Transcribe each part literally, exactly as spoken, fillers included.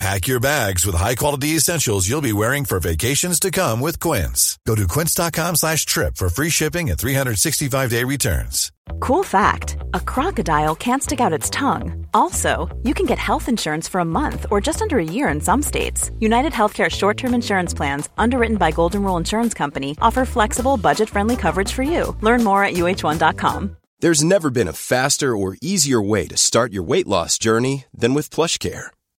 Pack your bags with high-quality essentials you'll be wearing for vacations to come with Quince. Go to quince.com slash trip for free shipping and three sixty-five day returns. Cool fact, a crocodile can't stick out its tongue. Also, you can get health insurance for a month or just under a year in some states. United Healthcare short-term insurance plans, underwritten by Golden Rule Insurance Company, offer flexible, budget-friendly coverage for you. Learn more at U H one dot com. There's never been a faster or easier way to start your weight loss journey than with PlushCare.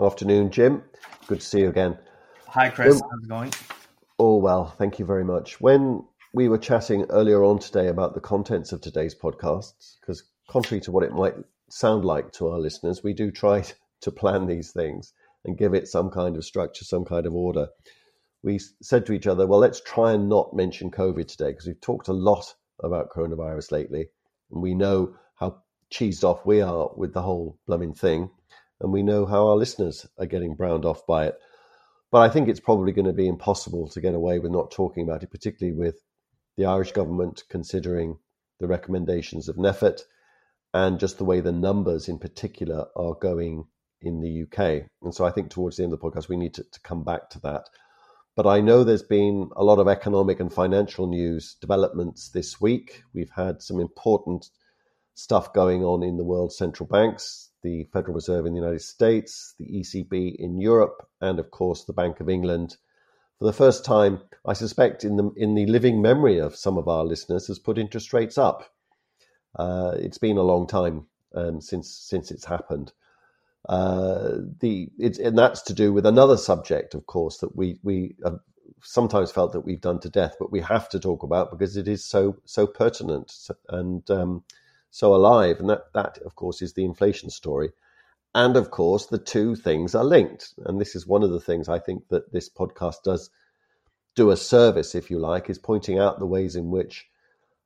Afternoon, Jim. Good to see you again. Hi, Chris. Um, How's it going? Oh, well, thank you very much. When we were chatting earlier on today about the contents of today's podcasts, because contrary to what it might sound like to our listeners, we do try to plan these things and give it some kind of structure, some kind of order. We said to each other, well, let's try and not mention COVID today, because we've talked a lot about coronavirus lately, and we know how cheesed off we are with the whole blooming thing. And we know how our listeners are getting browned off by it. But I think it's probably going to be impossible to get away with not talking about it, particularly with the Irish government considering the recommendations of NPHET and just the way the numbers in particular are going in the U K. And so I think towards the end of the podcast, we need to, to come back to that. But I know there's been a lot of economic and financial news developments this week. We've had some important stuff going on in the world's central banks. The Federal Reserve in the United States, the E C B in Europe, and of course the Bank of England. For the first time, I suspect in the in the living memory of some of our listeners, has put interest rates up. Uh, it's been a long time um, since since it's happened. Uh, the it's and that's to do with another subject, of course, that we we have sometimes felt that we've done to death, but we have to talk about because it is so so pertinent and. Um, So alive, and that, that, of course, is the inflation story. And, of course, the two things are linked. And this is one of the things I think that this podcast does do a service, if you like, is pointing out the ways in which,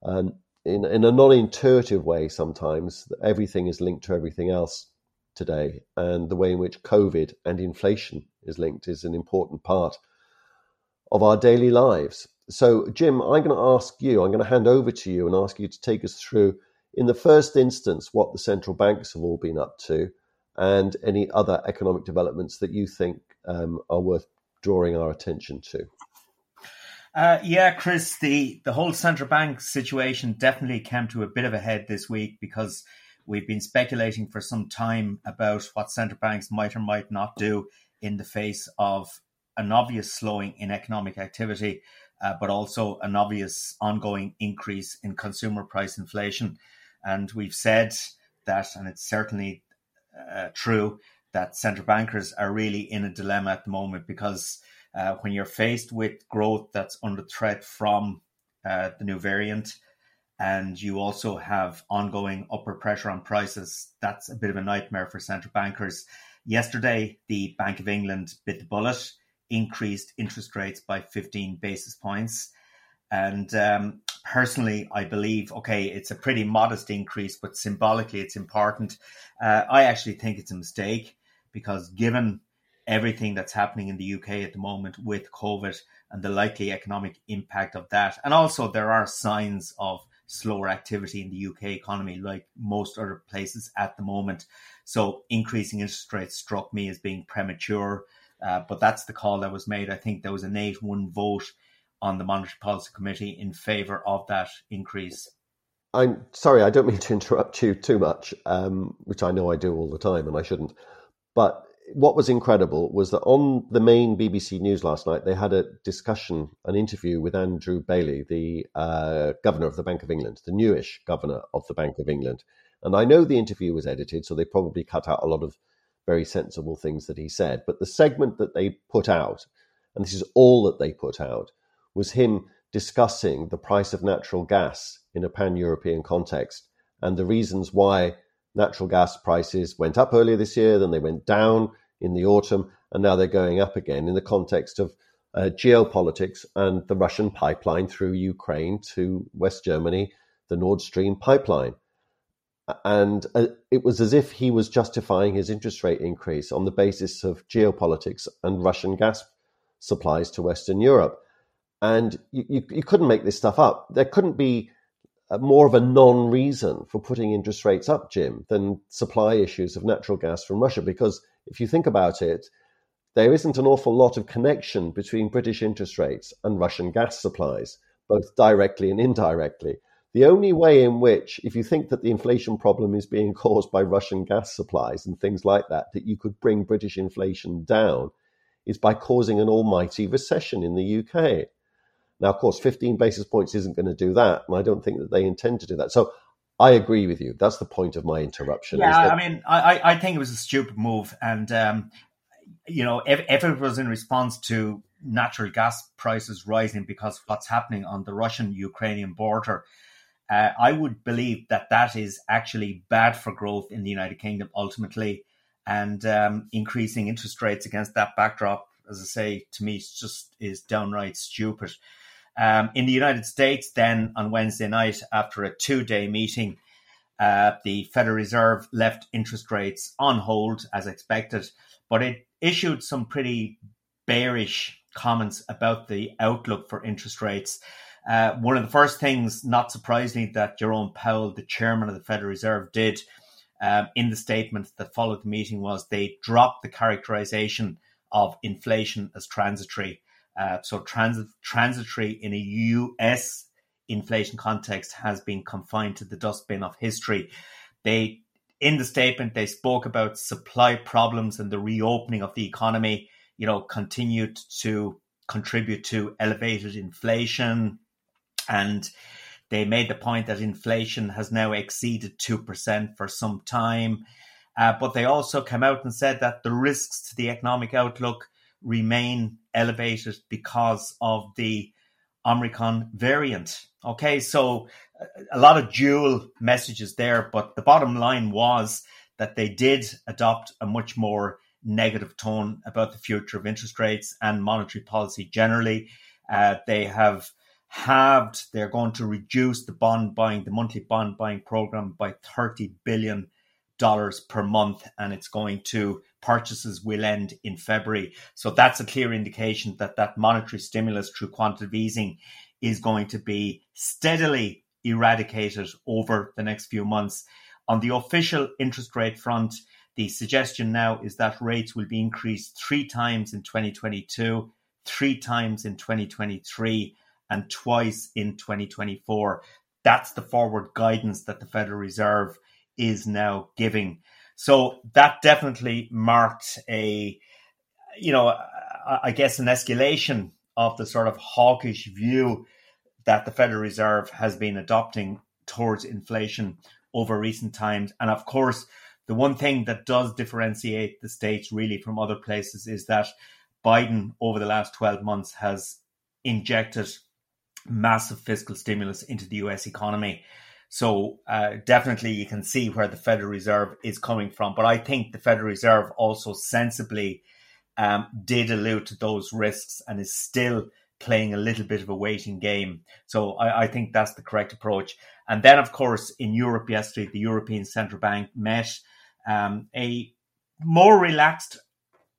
um, in, in a non-intuitive way sometimes, everything is linked to everything else today. And the way in which COVID and inflation is linked is an important part of our daily lives. So, Jim, I'm going to ask you, I'm going to hand over to you and ask you to take us through, in the first instance, what the central banks have all been up to and any other economic developments that you think um, are worth drawing our attention to. Uh, yeah, Chris, the, the whole central bank situation definitely came to a bit of a head this week because we've been speculating for some time about what central banks might or might not do in the face of an obvious slowing in economic activity, uh, but also an obvious ongoing increase in consumer price inflation. And we've said that, and it's certainly uh, true, that central bankers are really in a dilemma at the moment because uh, when you're faced with growth that's under threat from uh, the new variant, and you also have ongoing upward pressure on prices, that's a bit of a nightmare for central bankers. Yesterday, the Bank of England bit the bullet, increased interest rates by fifteen basis points. And um, personally, I believe, OK, it's a pretty modest increase, but symbolically it's important. Uh, I actually think it's a mistake because given everything that's happening in the U K at the moment with COVID and the likely economic impact of that. And also there are signs of slower activity in the U K economy, like most other places at the moment. So increasing interest rates struck me as being premature, uh, but that's the call that was made. I think there was an eight one vote on the Monetary Policy Committee in favour of that increase. I'm sorry, I don't mean to interrupt you too much, um, which I know I do all the time and I shouldn't. But what was incredible was that on the main B B C News last night, they had a discussion, an interview with Andrew Bailey, the uh, governor of the Bank of England, the newish governor of the Bank of England. And I know the interview was edited, so they probably cut out a lot of very sensible things that he said. But the segment that they put out, and this is all that they put out, was him discussing the price of natural gas in a pan-European context and the reasons why natural gas prices went up earlier this year, then they went down in the autumn, and now they're going up again in the context of uh, geopolitics and the Russian pipeline through Ukraine to West Germany, the Nord Stream pipeline. And uh, it was as if he was justifying his interest rate increase on the basis of geopolitics and Russian gas supplies to Western Europe. And you, you, you couldn't make this stuff up. There couldn't be more of a non-reason for putting interest rates up, Jim, than supply issues of natural gas from Russia. Because if you think about it, there isn't an awful lot of connection between British interest rates and Russian gas supplies, both directly and indirectly. The only way in which, if you think that the inflation problem is being caused by Russian gas supplies and things like that, that you could bring British inflation down is by causing an almighty recession in the U K. Now, of course, fifteen basis points isn't going to do that, and I don't think that they intend to do that. So I agree with you. That's the point of my interruption. Yeah, that- I mean, I, I think it was a stupid move. And, um, you know, if, if it was in response to natural gas prices rising because of what's happening on the Russian-Ukrainian border, uh, I would believe that that is actually bad for growth in the United Kingdom, ultimately. And um, increasing interest rates against that backdrop, as I say, to me, just is downright stupid. Um, in the United States, then on Wednesday night, after a two-day meeting, uh, the Federal Reserve left interest rates on hold as expected, but it issued some pretty bearish comments about the outlook for interest rates. Uh, one of the first things, not surprisingly, that Jerome Powell, the chairman of the Federal Reserve, did um, in the statement that followed the meeting was they dropped the characterization of inflation as transitory. Uh, so transit, transitory in a U S inflation context has been confined to the dustbin of history. They, in the statement, they spoke about supply problems and the reopening of the economy, you know, continued to contribute to elevated inflation. And they made the point that inflation has now exceeded two percent for some time. Uh, but they also came out and said that the risks to the economic outlook remain elevated because of the Omicron variant. Okay, so a lot of dual messages there, but the bottom line was that they did adopt a much more negative tone about the future of interest rates and monetary policy generally. Uh, they have halved, they're going to reduce the bond buying, the monthly bond buying program by thirty billion dollars per month, and it's going to purchases will end in February. So that's a clear indication that that monetary stimulus through quantitative easing is going to be steadily eradicated over the next few months. On the official interest rate front, the suggestion now is that rates will be increased three times in twenty twenty-two, three times in twenty twenty-three, and twice in twenty twenty-four. That's the forward guidance that the Federal Reserve is now giving. So that definitely marked a, you know, I guess an escalation of the sort of hawkish view that the Federal Reserve has been adopting towards inflation over recent times. And of course, the one thing that does differentiate the States really from other places is that Biden over the last twelve months has injected massive fiscal stimulus into the U S economy. So uh, definitely you can see where the Federal Reserve is coming from. But I think the Federal Reserve also sensibly um, did allude to those risks and is still playing a little bit of a waiting game. So I, I think that's the correct approach. And then, of course, in Europe yesterday, the European Central Bank met um, a more relaxed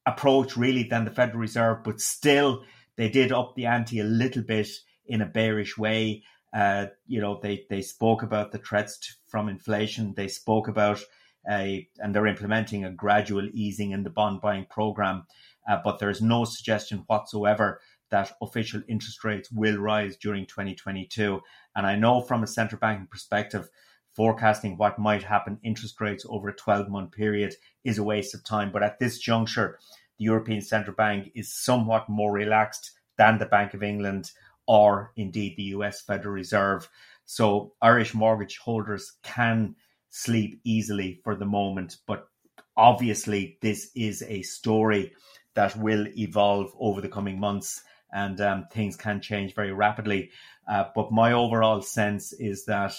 approach really than the Federal Reserve, but still they did up the ante a little bit in a bearish way. Uh, you know, they, they spoke about the threats to, from inflation. They spoke about, a, and they're implementing a gradual easing in the bond buying program. Uh, but there is no suggestion whatsoever that official interest rates will rise during twenty twenty-two. And I know from a central banking perspective, forecasting what might happen interest rates over a twelve-month period is a waste of time. But at this juncture, the European Central Bank is somewhat more relaxed than the Bank of England or indeed the U S Federal Reserve. So Irish mortgage holders can sleep easily for the moment. But obviously, this is a story that will evolve over the coming months, and um, things can change very rapidly. Uh, but my overall sense is that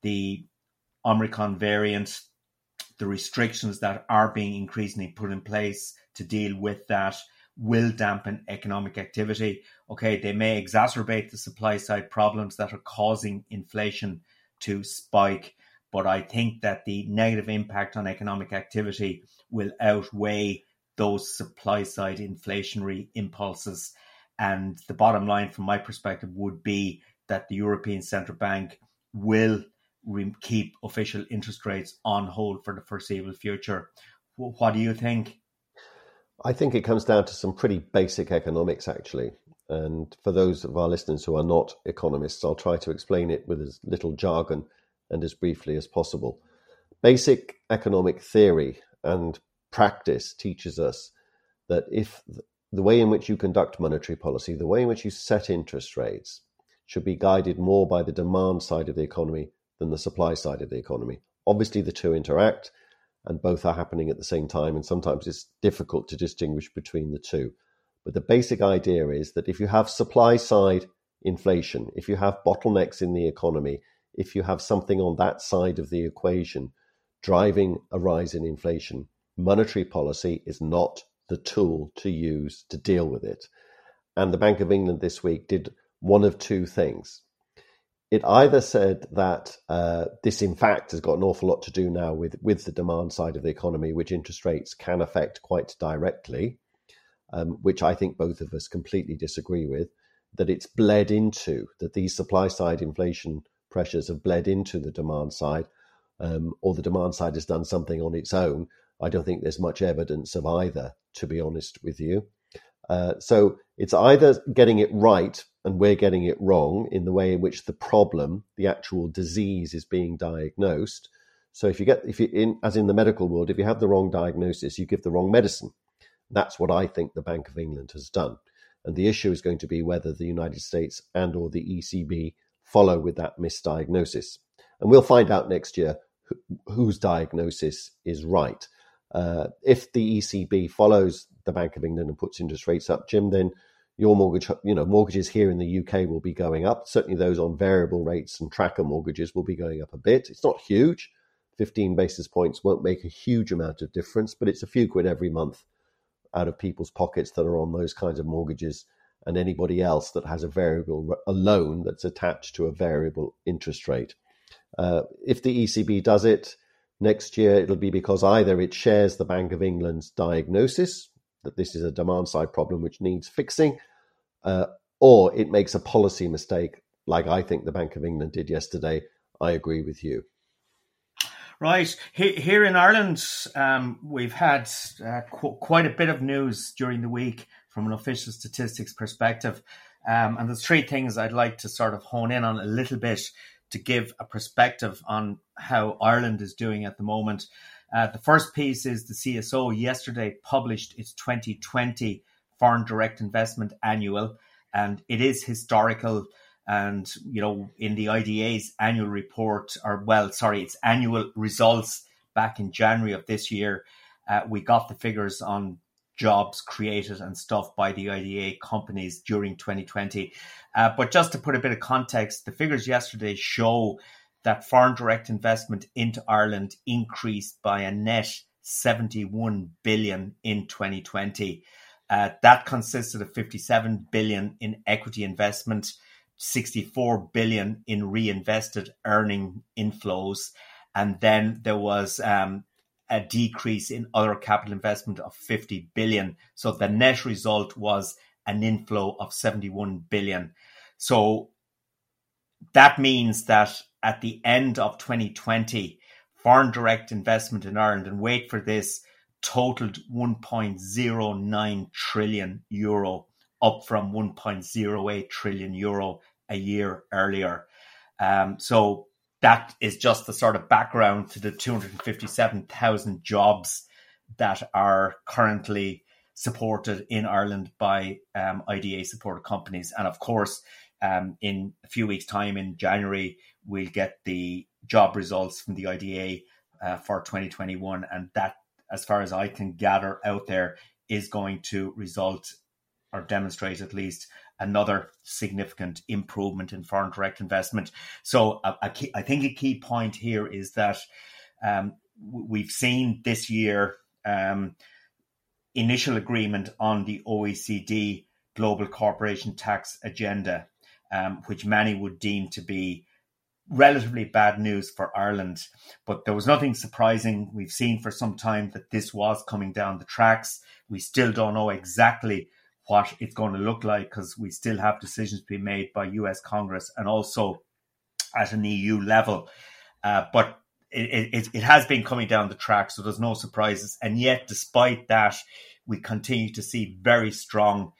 the Omicron variant, the restrictions that are being increasingly put in place to deal with that will dampen economic activity. Okay, they may exacerbate the supply side problems that are causing inflation to spike, but I think that the negative impact on economic activity will outweigh those supply side inflationary impulses. And the bottom line from my perspective would be that the European Central Bank will keep official interest rates on hold for the foreseeable future. What do you think? I think it comes down to some pretty basic economics, actually. And for those of our listeners who are not economists, I'll try to explain it with as little jargon and as briefly as possible. Basic economic theory and practice teaches us that if the way in which you conduct monetary policy, the way in which you set interest rates, should be guided more by the demand side of the economy than the supply side of the economy. Obviously, the two interact and both are happening at the same time, and sometimes it's difficult to distinguish between the two. But the basic idea is that if you have supply side inflation, if you have bottlenecks in the economy, if you have something on that side of the equation driving a rise in inflation, monetary policy is not the tool to use to deal with it. And the Bank of England this week did one of two things. It either said that uh, this, in fact, has got an awful lot to do now with, with the demand side of the economy, which interest rates can affect quite directly, um, which I think both of us completely disagree with, that it's bled into, that these supply side inflation pressures have bled into the demand side, um, or the demand side has done something on its own. I don't think there's much evidence of either, to be honest with you. Uh, so it's either getting it right and we're getting it wrong in the way in which the problem, the actual disease, is being diagnosed. So if you get, if you in, as in the medical world, if you have the wrong diagnosis, you give the wrong medicine. That's what I think the Bank of England has done. And the issue is going to be whether the United States and or the E C B follow with that misdiagnosis. And we'll find out next year wh- whose diagnosis is right. Uh, if the E C B follows the Bank of England and puts interest rates up, Jim, then your mortgage, you know, mortgages here in the U K will be going up. Certainly those on variable rates and tracker mortgages will be going up a bit. It's not huge. fifteen basis points won't make a huge amount of difference, but it's a few quid every month out of people's pockets that are on those kinds of mortgages, and anybody else that has a variable, a loan that's attached to a variable interest rate. Uh, if the E C B does it next year, it'll be because either it shares the Bank of England's diagnosis that this is a demand side problem which needs fixing, uh, or it makes a policy mistake like I think the Bank of England did yesterday. I agree with you. Right. Here in Ireland, um, we've had uh, qu- quite a bit of news during the week from an official statistics perspective. Um, and there's three things I'd like to sort of hone in on a little bit to give a perspective on how Ireland is doing at the moment. Uh, the first piece is the C S O yesterday published its twenty twenty foreign direct investment annual, and it is historical. And, you know, in the I D A's annual report, or well, sorry, its annual results back in January of this year, uh, we got the figures on jobs created and stuff by the I D A companies during twenty twenty. Uh, but just to put a bit of context, the figures yesterday show that foreign direct investment into Ireland increased by a net seventy-one billion in twenty twenty. Uh, that consisted of fifty-seven billion in equity investment, sixty-four billion in reinvested earning inflows, and then there was um, a decrease in other capital investment of fifty billion. So the net result was an inflow of seventy-one billion. So that means that at the end of twenty twenty, foreign direct investment in Ireland, and wait for this, totaled one point zero nine trillion euro, up from one point zero eight trillion euro a year earlier. Um, so that is just the sort of background to the two hundred fifty-seven thousand jobs that are currently supported in Ireland by um, I D A supported companies. And of course, um, in a few weeks' time, in January, we'll get the job results from the I D A uh, for twenty twenty-one. And that, as far as I can gather out there, is going to result, or demonstrate at least, another significant improvement in foreign direct investment. So uh, a key, I think a key point here is that um, we've seen this year um, initial agreement on the O E C D global corporation tax agenda, um, which many would deem to be relatively bad news for Ireland. But there was nothing surprising. We've seen for some time that this was coming down the tracks. We still don't know exactly what it's going to look like, because we still have decisions to be made by U S Congress and also at an E U level. Uh, but it, it, it has been coming down the track, so there's no surprises. And yet, despite that, we continue to see very strong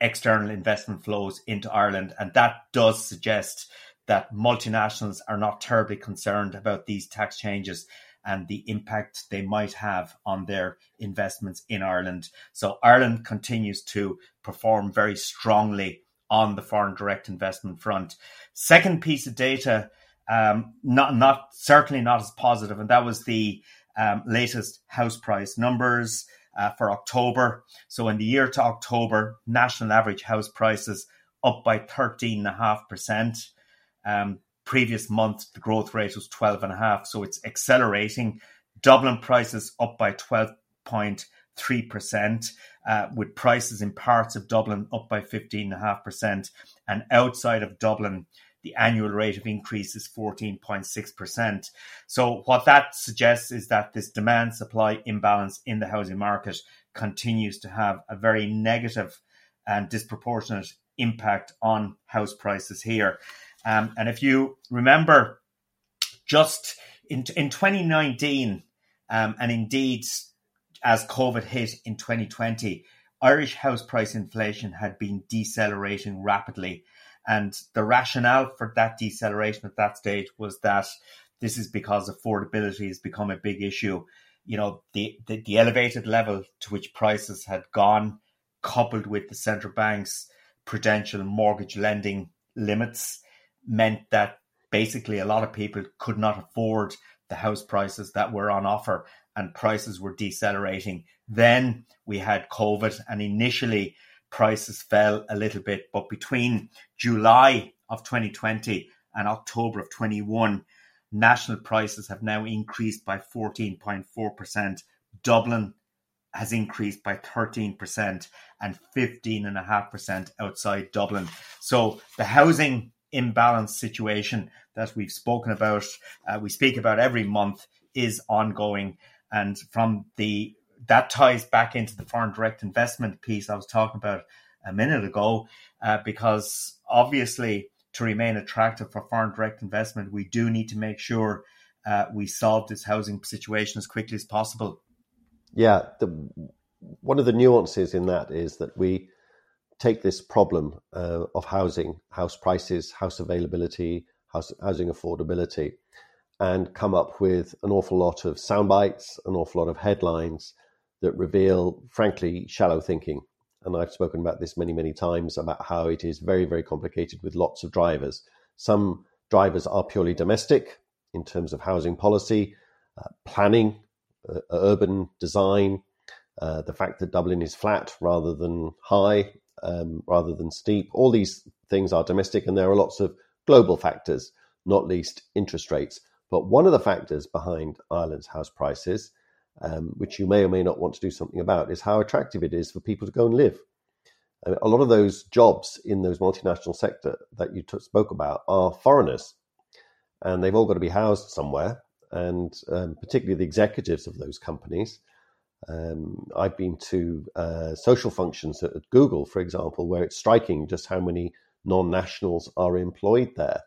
external investment flows into Ireland. And that does suggest that multinationals are not terribly concerned about these tax changes and the impact they might have on their investments in Ireland. So Ireland continues to perform very strongly on the foreign direct investment front. Second piece of data, um, not not certainly not as positive, and that was the um, latest house price numbers uh, for October. So in the year to October, national average house prices up by thirteen point five percent. Um, Previous month, the growth rate was twelve and a half, so it's accelerating. Dublin prices up by twelve point three percent, uh, with prices in parts of Dublin up by fifteen and a half percent. And outside of Dublin, the annual rate of increase is fourteen point six percent. So what that suggests is that this demand supply imbalance in the housing market continues to have a very negative and disproportionate impact on house prices here. Um, and if you remember, just in in twenty nineteen, um, and indeed as COVID hit in twenty twenty, Irish house price inflation had been decelerating rapidly. And the rationale for that deceleration at that stage was that this is because affordability has become a big issue. You know, the, the, the elevated level to which prices had gone, coupled with the central bank's prudential mortgage lending limits, meant that basically a lot of people could not afford the house prices that were on offer, and prices were decelerating. Then we had COVID, and initially prices fell a little bit. But between July of twenty twenty and October of twenty-one, national prices have now increased by fourteen point four percent. Dublin has increased by thirteen percent and fifteen point five percent outside Dublin. So the housing imbalance situation that we've spoken about, uh, we speak about every month, is ongoing. And from the that ties back into the foreign direct investment piece I was talking about a minute ago, uh, because obviously to remain attractive for foreign direct investment, we do need to make sure uh, we solve this housing situation as quickly as possible. Yeah, the, one of the nuances in that is that we take this problem uh, of housing, house prices, house availability, house, housing affordability, and come up with an awful lot of sound bites, an awful lot of headlines that reveal, frankly, shallow thinking. And I've spoken about this many, many times, about how it is very, very complicated with lots of drivers. Some drivers are purely domestic in terms of housing policy, uh, planning, uh, urban design, uh, the fact that Dublin is flat rather than high, Um, rather than steep. All these things are domestic, and there are lots of global factors, not least interest rates. But one of the factors behind Ireland's house prices, um, which you may or may not want to do something about, is how attractive it is for people to go and live. Uh, a lot of those jobs in those multinational sector that you t- spoke about are foreigners, and they've all got to be housed somewhere. and um, particularly the executives of those companies. Um, I've been to uh, social functions at, at Google, for example, where it's striking just how many non-nationals are employed there.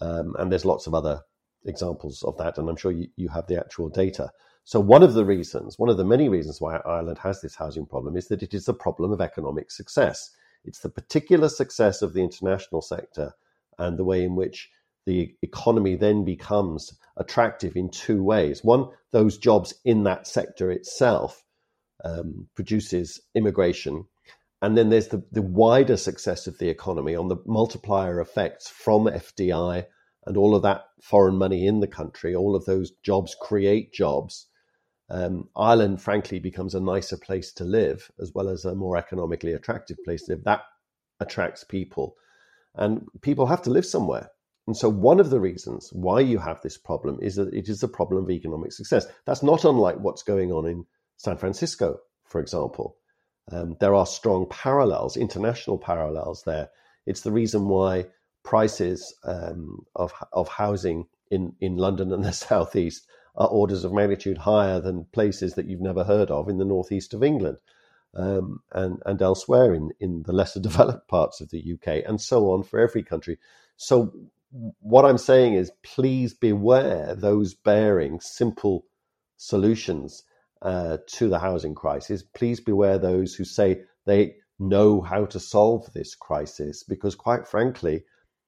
Um, and there's lots of other examples of that, and I'm sure you, you have the actual data. So one of the reasons, one of the many reasons why Ireland has this housing problem is that it is the problem of economic success. It's the particular success of the international sector and the way in which the economy then becomes attractive in two ways. One, those jobs in that sector itself um, produces immigration. And then there's the, the wider success of the economy on the multiplier effects from F D I and all of that foreign money in the country. All of those jobs create jobs. Um, Ireland, frankly, becomes a nicer place to live, as well as a more economically attractive place to live. That attracts people. And people have to live somewhere. And so one of the reasons why you have this problem is that it is the problem of economic success. That's not unlike what's going on in San Francisco, for example. Um, there are strong parallels, international parallels there. It's the reason why prices um, of of housing in, in London and the southeast are orders of magnitude higher than places that you've never heard of in the northeast of England um, and, and elsewhere in, in the lesser developed parts of the U K, and so on for every country. So what I'm saying is, please beware those bearing simple solutions uh, to the housing crisis. Please beware those who say they know how to solve this crisis, because quite frankly,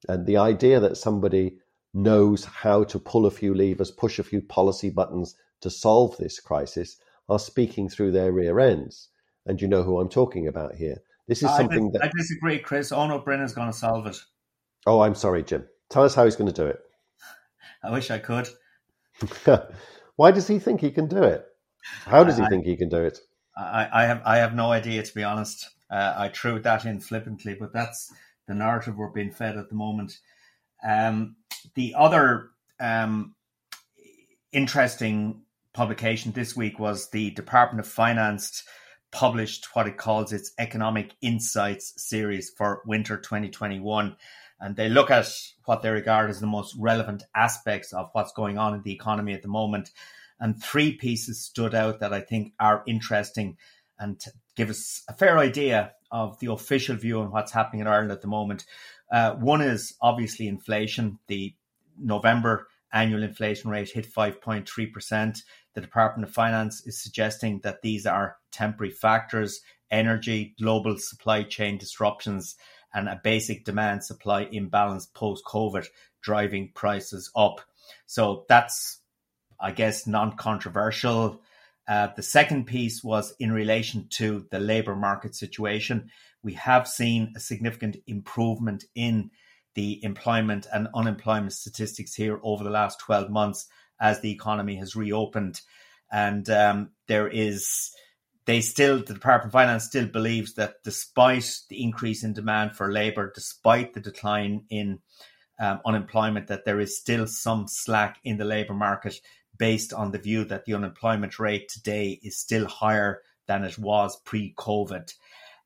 and the idea that somebody knows how to pull a few levers, push a few policy buttons to solve this crisis are speaking through their rear ends. And you know who I'm talking about here. This is I something dis- that... I disagree, Chris. Ono Brennan's going to solve it. Oh, I'm sorry, Jim. Tell us how he's going to do it. I wish I could. Why does he think he can do it? How does he I, think he can do it? I, I have I have no idea, to be honest. Uh, I threw that in flippantly, but that's the narrative we're being fed at the moment. Um, the other um, interesting publication this week was the Department of Finance published what it calls its Economic Insights series for winter twenty twenty-one. And they look at what they regard as the most relevant aspects of what's going on in the economy at the moment. And three pieces stood out that I think are interesting and give us a fair idea of the official view on what's happening in Ireland at the moment. Uh, one is obviously inflation. The November annual inflation rate hit five point three percent. The Department of Finance is suggesting that these are temporary factors: energy, global supply chain disruptions, and a basic demand supply imbalance post-COVID driving prices up. So that's, I guess, non-controversial. Uh, the second piece was in relation to the labour market situation. We have seen a significant improvement in the employment and unemployment statistics here over the last twelve months as the economy has reopened. And um, there is, they still, the Department of Finance still believes that despite the increase in demand for labour, despite the decline in um, unemployment, that there is still some slack in the labour market, based on the view that the unemployment rate today is still higher than it was pre-COVID.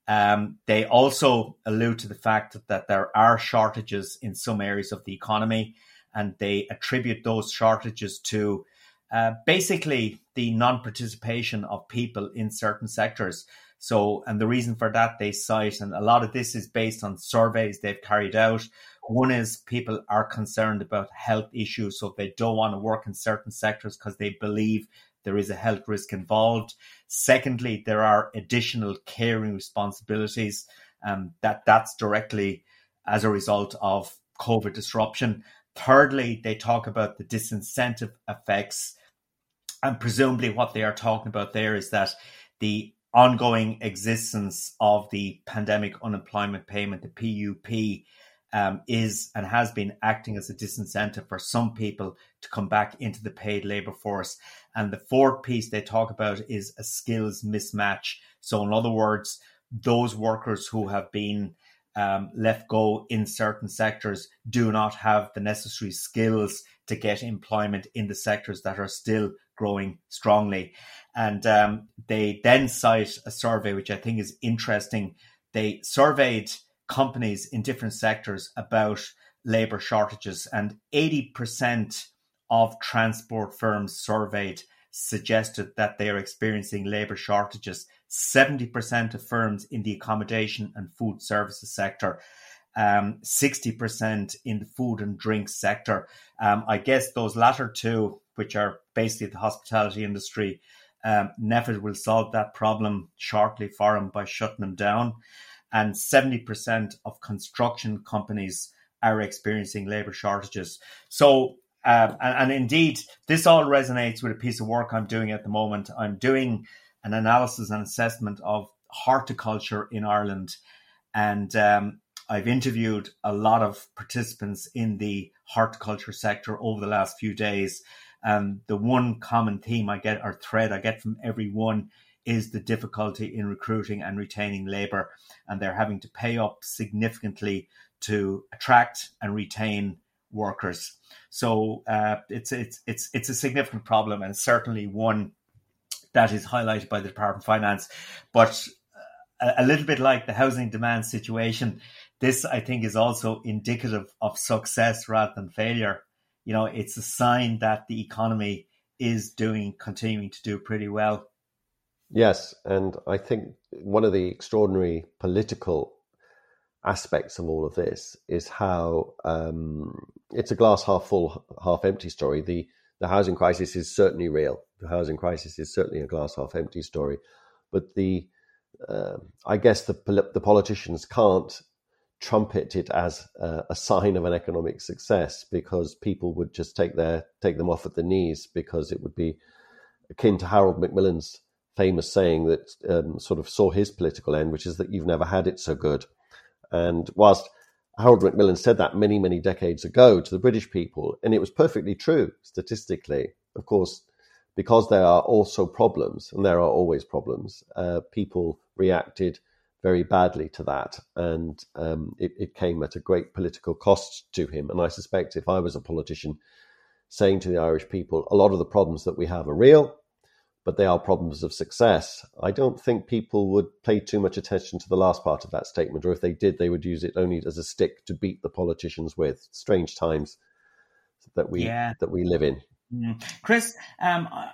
Um, they also allude to the fact that, that there are shortages in some areas of the economy, and they attribute those shortages to uh, basically the non-participation of people in certain sectors. So, and the reason for that they cite, and a lot of this is based on surveys they've carried out. One is people are concerned about health issues, so they don't want to work in certain sectors because they believe there is a health risk involved. Secondly, there are additional caring responsibilities um, that that's directly as a result of COVID disruption. Thirdly, they talk about the disincentive effects, and presumably what they are talking about there is that the ongoing existence of the pandemic unemployment payment, the P U P, Um, is and has been acting as a disincentive for some people to come back into the paid labour force. And the fourth piece they talk about is a skills mismatch. So in other words, those workers who have been um, let go in certain sectors do not have the necessary skills to get employment in the sectors that are still growing strongly. And um, they then cite a survey, which I think is interesting. They surveyed companies in different sectors about labour shortages, and eighty percent of transport firms surveyed suggested that they are experiencing labour shortages. seventy percent of firms in the accommodation and food services sector, um, sixty percent in the food and drink sector. Um, I guess those latter two, which are basically the hospitality industry, um, N P H E T will solve that problem shortly for them by shutting them down. And seventy percent of construction companies are experiencing labour shortages. So, uh, and, and indeed, this all resonates with a piece of work I'm doing at the moment. I'm doing an analysis and assessment of horticulture in Ireland. And um, I've interviewed a lot of participants in the horticulture sector over the last few days. And the one common theme I get, or thread I get from everyone, is the difficulty in recruiting and retaining labour. And they're having to pay up significantly to attract and retain workers. So uh, it's it's it's it's a significant problem, and certainly one that is highlighted by the Department of Finance. But a, a little bit like the housing demand situation, this, I think, is also indicative of success rather than failure. You know, it's a sign that the economy is doing, continuing to do pretty well. Yes, and I think one of the extraordinary political aspects of all of this is how um, it's a glass half full, half empty story. The the housing crisis is certainly real. The housing crisis is certainly a glass half empty story. But the uh, I guess the the politicians can't trumpet it as a, a sign of an economic success, because people would just take their take them off at the knees, because it would be akin to Harold Macmillan's famous saying that um, sort of saw his political end, which is that you've never had it so good. And whilst Harold Macmillan said that many, many decades ago to the British people, and it was perfectly true statistically, of course, because there are also problems, and there are always problems, uh, people reacted very badly to that. And um, it, it came at a great political cost to him. And I suspect if I was a politician saying to the Irish people, a lot of the problems that we have are real, but they are problems of success, I don't think people would pay too much attention to the last part of that statement, or if they did, they would use it only as a stick to beat the politicians with. Strange times that we yeah. that we live in. Mm. Chris, um, I,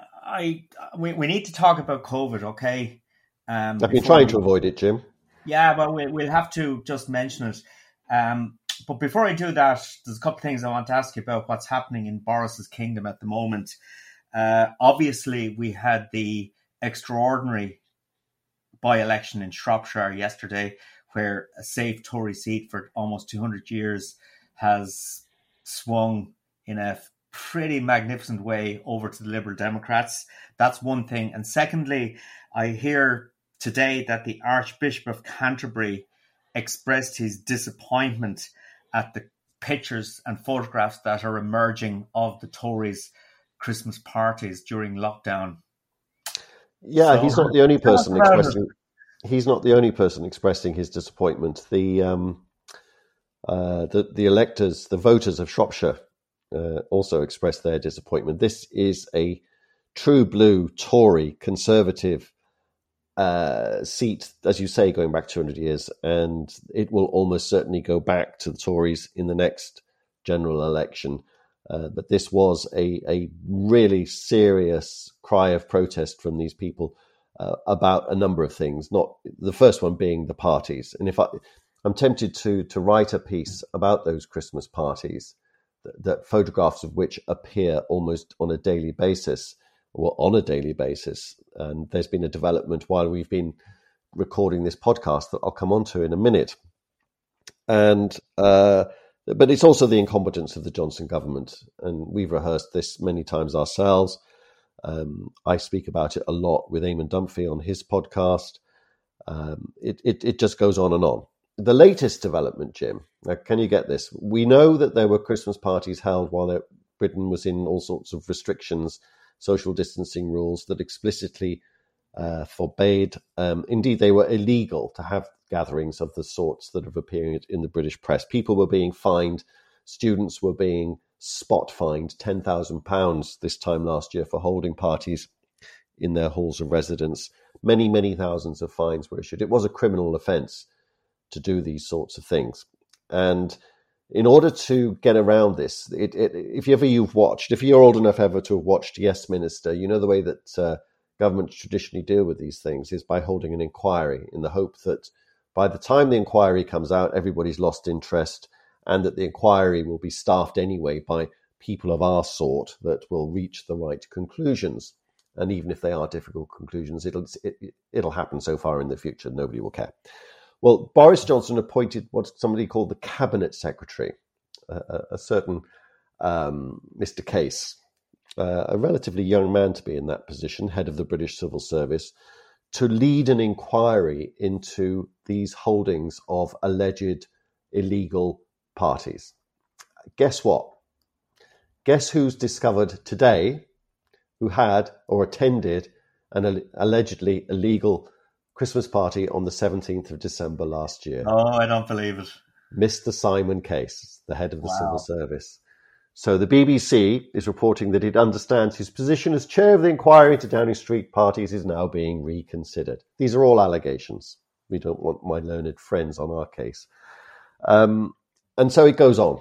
I we, we need to talk about COVID, okay? Um, I've been trying we, to avoid it, Jim. Yeah, but we, we'll have to just mention it. Um, but before I do that, there's a couple of things I want to ask you about what's happening in Boris's kingdom at the moment. Uh, obviously, we had the extraordinary by-election in Shropshire yesterday, where a safe Tory seat for almost two hundred years has swung in a pretty magnificent way over to the Liberal Democrats. That's one thing. And secondly, I hear today that the Archbishop of Canterbury expressed his disappointment at the pictures and photographs that are emerging of the Tories' Christmas parties during lockdown. Yeah, so, he's not the only person expressing. He's not the only person expressing his disappointment. The um, uh, the the electors, the voters of Shropshire, uh, also expressed their disappointment. This is a true blue Tory Conservative uh, seat, as you say, going back two hundred years, and it will almost certainly go back to the Tories in the next general election. Uh, but this was a, a really serious cry of protest from these people uh, about a number of things, not the first one being the parties. And if I, I'm tempted to to write a piece about those Christmas parties, that, that photographs of which appear almost on a daily basis, or on a daily basis. And there's been a development while we've been recording this podcast that I'll come on to in a minute. And uh But it's also the incompetence of the Johnson government. And we've rehearsed this many times ourselves. Um, I speak about it a lot with Eamon Dunphy on his podcast. Um, it, it, it just goes on and on. The latest development, Jim, now can you get this? We know that there were Christmas parties held while Britain was in all sorts of restrictions, social distancing rules that explicitly uh, forbade. Um, indeed, they were illegal to have gatherings of the sorts that have appeared in the British press. People were being fined. Students were being spot fined ten thousand pounds this time last year for holding parties in their halls of residence. Many, many thousands of fines were issued. It was a criminal offence to do these sorts of things. And in order to get around this, it, it, if ever you've watched, if you're old enough ever to have watched Yes Minister, you know the way that uh, governments traditionally deal with these things is by holding an inquiry in the hope that by the time the inquiry comes out, everybody's lost interest and that the inquiry will be staffed anyway by people of our sort that will reach the right conclusions. And even if they are difficult conclusions, it'll, it, it'll happen so far in the future, nobody will care. Well, Boris Johnson appointed what somebody called the Cabinet Secretary, a, a certain um, Mister Case, uh, a relatively young man to be in that position, head of the British Civil Service, to lead an inquiry into these holdings of alleged illegal parties. Guess what? Guess who's discovered today who had or attended an allegedly illegal Christmas party on the seventeenth of December last year. Oh, I don't believe it. Mister Simon Case, the head of the wow. Civil Service. So the B B C is reporting that it understands his position as chair of the inquiry into Downing Street parties is now being reconsidered. These are all allegations. We don't want my learned friends on our case. Um, and so it goes on.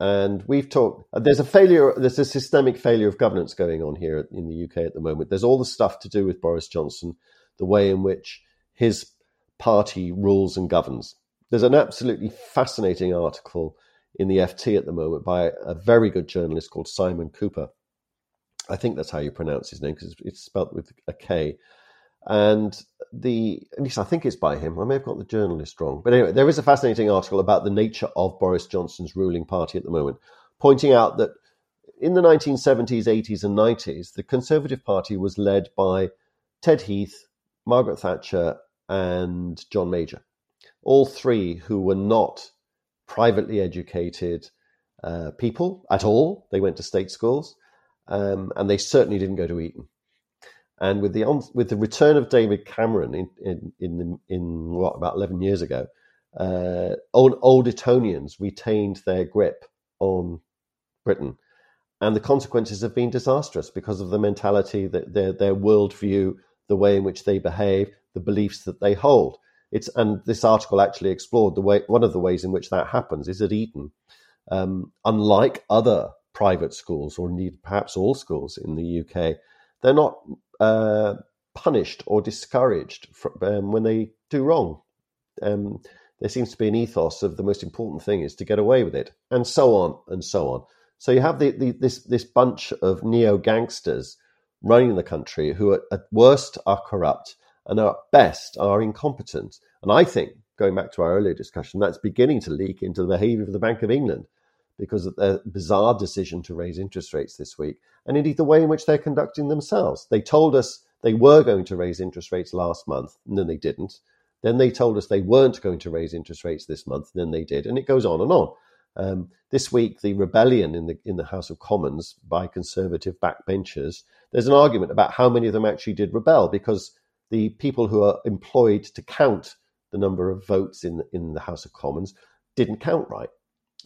And we've talked, there's a failure, there's a systemic failure of governance going on here in the U K at the moment. There's all the stuff to do with Boris Johnson, the way in which his party rules and governs. There's an absolutely fascinating article in the F T at the moment by a very good journalist called Simon Cooper. I think that's how you pronounce his name because it's spelt with a K. And the, at least I think it's by him. I may have got the journalist wrong. But anyway, there is a fascinating article about the nature of Boris Johnson's ruling party at the moment, pointing out that in the nineteen seventies, eighties and nineties, the Conservative Party was led by Ted Heath, Margaret Thatcher and John Major, all three who were not privately educated uh, people at all. They went to state schools, um, and they certainly didn't go to Eton. And with the on, with the return of David Cameron in in in, the, in what about eleven years ago, uh, old old Etonians retained their grip on Britain, and the consequences have been disastrous because of the mentality, that their their worldview, the way in which they behave, the beliefs that they hold. It's and this article actually explored the way one of the ways in which that happens is at Eton. Um, unlike other private schools, or indeed perhaps all schools in the U K, they're not uh, punished or discouraged from, um, when they do wrong. Um, there seems to be an ethos of the most important thing is to get away with it, and so on and so on. So you have the, the, this this bunch of neo-gangsters running the country, who at worst are corrupt and at best are incompetent. And I think, going back to our earlier discussion, that's beginning to leak into the behaviour of the Bank of England because of their bizarre decision to raise interest rates this week, and indeed the way in which they're conducting themselves. They told us they were going to raise interest rates last month, and then they didn't. Then they told us they weren't going to raise interest rates this month, and then they did. And it goes on and on. Um, this week, the rebellion in the in the House of Commons by Conservative backbenchers, there's an argument about how many of them actually did rebel, because the people who are employed to count the number of votes in, in the House of Commons didn't count right.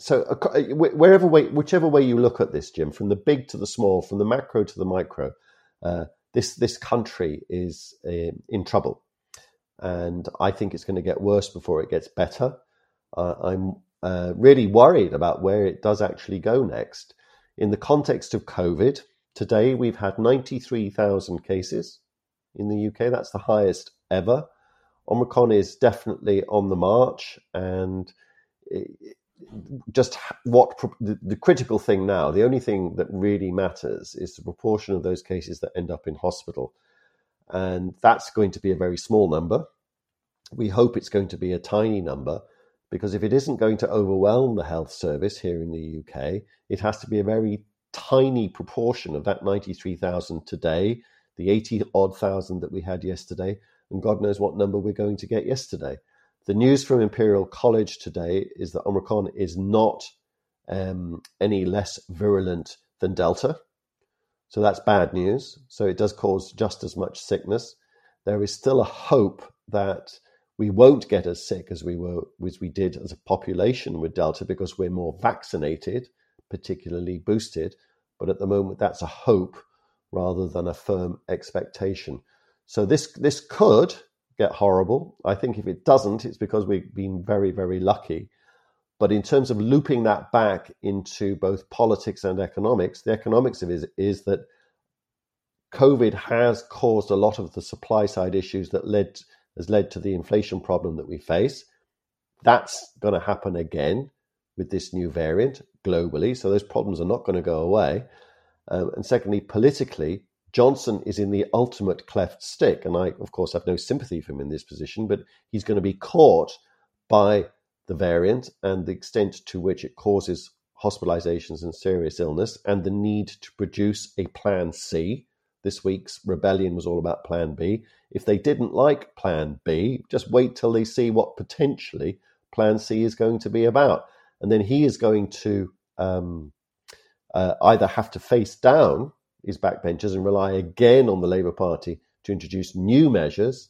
So uh, wherever way, whichever way you look at this, Jim, from the big to the small, from the macro to the micro, uh, this, this country is uh, in trouble. And I think it's going to get worse before it gets better. Uh, I'm Uh, really worried about where it does actually go next. In the context of COVID, today we've had ninety-three thousand cases in the U K. That's the highest ever. Omicron is definitely on the march, and just what the, the critical thing now, the only thing that really matters is the proportion of those cases that end up in hospital. And that's going to be a very small number. We hope it's going to be a tiny number, because if it isn't going to overwhelm the health service here in the U K, it has to be a very tiny proportion of that ninety-three thousand today, the eighty odd thousand that we had yesterday, and God knows what number we're going to get yesterday. The news from Imperial College today is that Omicron is not um, any less virulent than Delta. So that's bad news. So it does cause just as much sickness. There is still a hope that we won't get as sick as we were, as we did as a population with Delta, because we're more vaccinated, particularly boosted. But at the moment, that's a hope rather than a firm expectation. So this this could get horrible. I think if it doesn't, it's because we've been very, very lucky. But in terms of looping that back into both politics and economics, the economics of it is, is that COVID has caused a lot of the supply side issues that led has led to the inflation problem that we face. That's going to happen again with this new variant globally. So those problems are not going to go away. Um, and secondly, politically, Johnson is in the ultimate cleft stick. And I, of course, have no sympathy for him in this position, but he's going to be caught by the variant and the extent to which it causes hospitalizations and serious illness and the need to produce a plan C. This week's rebellion was all about plan B. If they didn't like plan B, just wait till they see what potentially plan C is going to be about. And then he is going to um, uh, either have to face down his backbenchers and rely again on the Labour Party to introduce new measures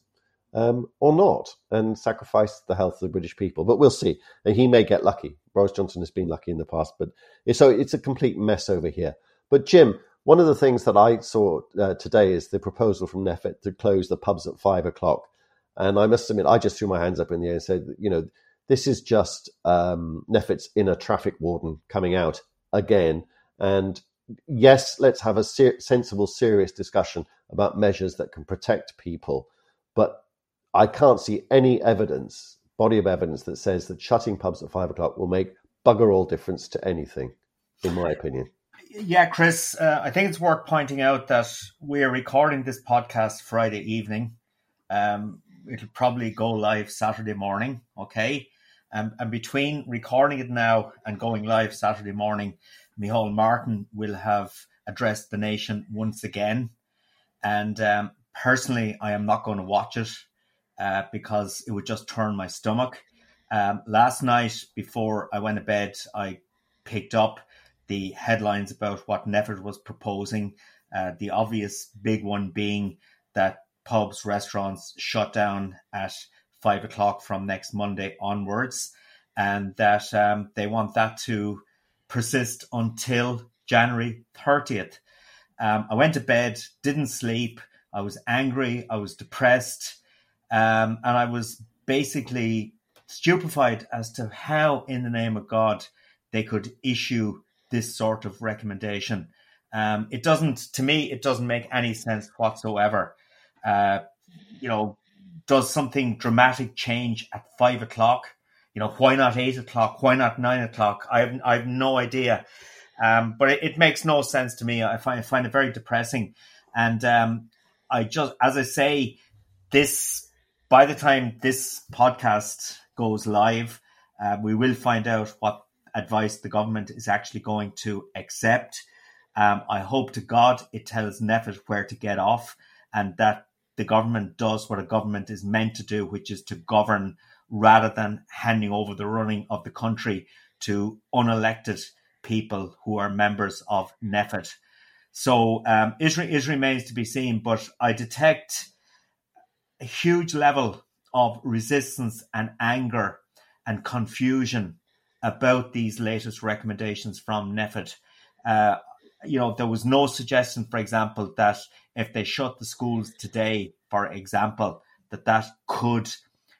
um, or not, and sacrifice the health of the British people. But we'll see. And he may get lucky. Boris Johnson has been lucky in the past. But so it's a complete mess over here. But Jim, one of the things that I saw uh, today is the proposal from NPHET to close the pubs at five o'clock. And I must admit, I just threw my hands up in the air and said, you know, this is just um, NPHET's inner traffic warden coming out again. And yes, let's have a ser- sensible, serious discussion about measures that can protect people. But I can't see any evidence, body of evidence, that says that shutting pubs at five o'clock will make bugger all difference to anything, in my opinion. Yeah, Chris, uh, I think it's worth pointing out that we're recording this podcast Friday evening. Um, it'll probably go live Saturday morning, okay? Um, and between recording it now and going live Saturday morning, Micheál Martin will have addressed the nation once again. And um, personally, I am not going to watch it uh, because it would just turn my stomach. Um, last night, before I went to bed, I picked up the headlines about what NPHET was proposing, uh, the obvious big one being that pubs, restaurants shut down at five o'clock from next Monday onwards, and that um, they want that to persist until January thirtieth. Um, I went to bed, didn't sleep. I was angry. I was depressed. Um, and I was basically stupefied as to how, in the name of God, they could issue this sort of recommendation. Um, it doesn't, to me, it doesn't make any sense whatsoever. Uh, you know, does something dramatic change at five o'clock? You know, why not eight o'clock? Why not nine o'clock? I have, I have no idea. Um, but it, it makes no sense to me. I find, I find it very depressing. And um, I just, as I say, this, by the time this podcast goes live, uh, we will find out what advice the government is actually going to accept. Um, I hope to God it tells NPHET where to get off and that the government does what a government is meant to do, which is to govern rather than handing over the running of the country to unelected people who are members of NPHET. So um, it, re- it remains to be seen, but I detect a huge level of resistance and anger and confusion about these latest recommendations from NPHET. Uh, you know, there was no suggestion, for example, that if they shut the schools today, for example, that that could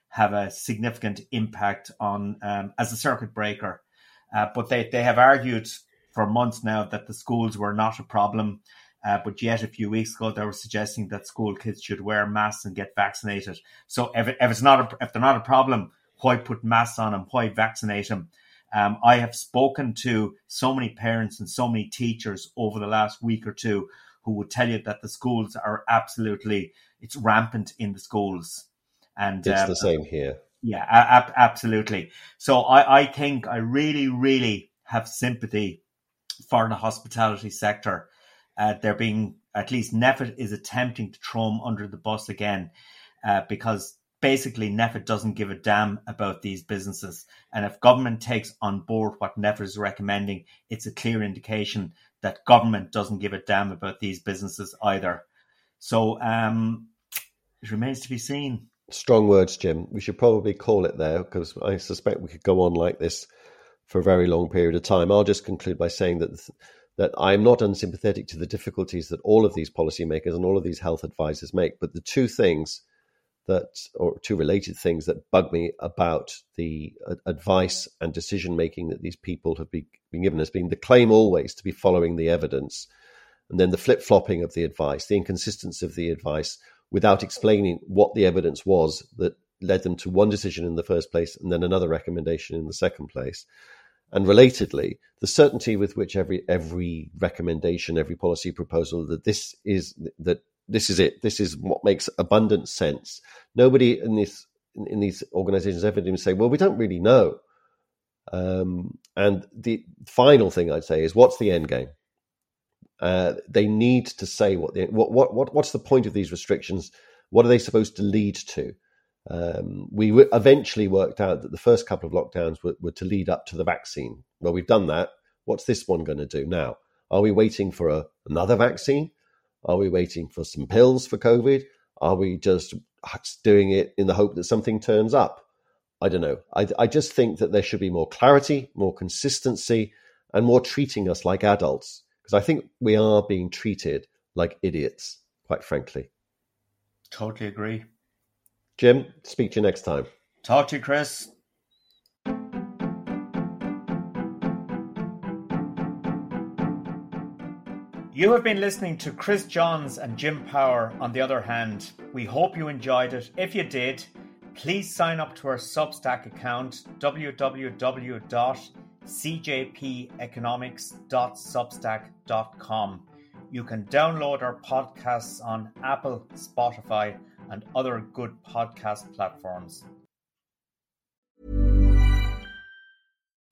have a significant impact on um, as a circuit breaker. Uh, but they, they have argued for months now that the schools were not a problem. Uh, but yet a few weeks ago, they were suggesting that school kids should wear masks and get vaccinated. So if, it, if it's not a, if they're not a problem, why put masks on them? Why vaccinate them? Um, I have spoken to so many parents and so many teachers over the last week or two who would tell you that the schools are absolutely, it's rampant in the schools. And it's um, the same here. Yeah, ab- absolutely. So I, I think I really, really have sympathy for the hospitality sector. Uh, they're being, at least NPHET is attempting to throw them under the bus again uh, because basically, NPHET doesn't give a damn about these businesses. And if government takes on board what NPHET is recommending, it's a clear indication that government doesn't give a damn about these businesses either. So um, it remains to be seen. Strong words, Jim. We should probably call it there because I suspect we could go on like this for a very long period of time. I'll just conclude by saying that th- that I'm not unsympathetic to the difficulties that all of these policymakers and all of these health advisors make. But the two things that, or two related things that bug me about the uh, advice and decision making that these people have be, been given has been the claim always to be following the evidence, and then the flip-flopping of the advice, the inconsistency of the advice, without explaining what the evidence was that led them to one decision in the first place and then another recommendation in the second place. And relatedly, the certainty with which every every recommendation, every policy proposal, that this is that this is it, this is what makes abundant sense. Nobody in this in, in these organisations ever even say, "Well, we don't really know." Um, and the final thing I'd say is, what's the end game? Uh, they need to say what the what what what what's the point of these restrictions? What are they supposed to lead to? Um, we w- eventually worked out that the first couple of lockdowns were, were to lead up to the vaccine. Well, we've done that. What's this one going to do now? Are we waiting for a, another vaccine? Are we waiting for some pills for COVID? Are we just doing it in the hope that something turns up? I don't know. I, I just think that there should be more clarity, more consistency, and more treating us like adults, because I think we are being treated like idiots, quite frankly. Totally agree. Jim, speak to you next time. Talk to you, Chris. You have been listening to Chris Johns and Jim Power on The Other Hand. We hope you enjoyed it. If you did, please sign up to our Substack account, w w w dot c j p economics dot substack dot com. You can download our podcasts on Apple, Spotify, and other good podcast platforms.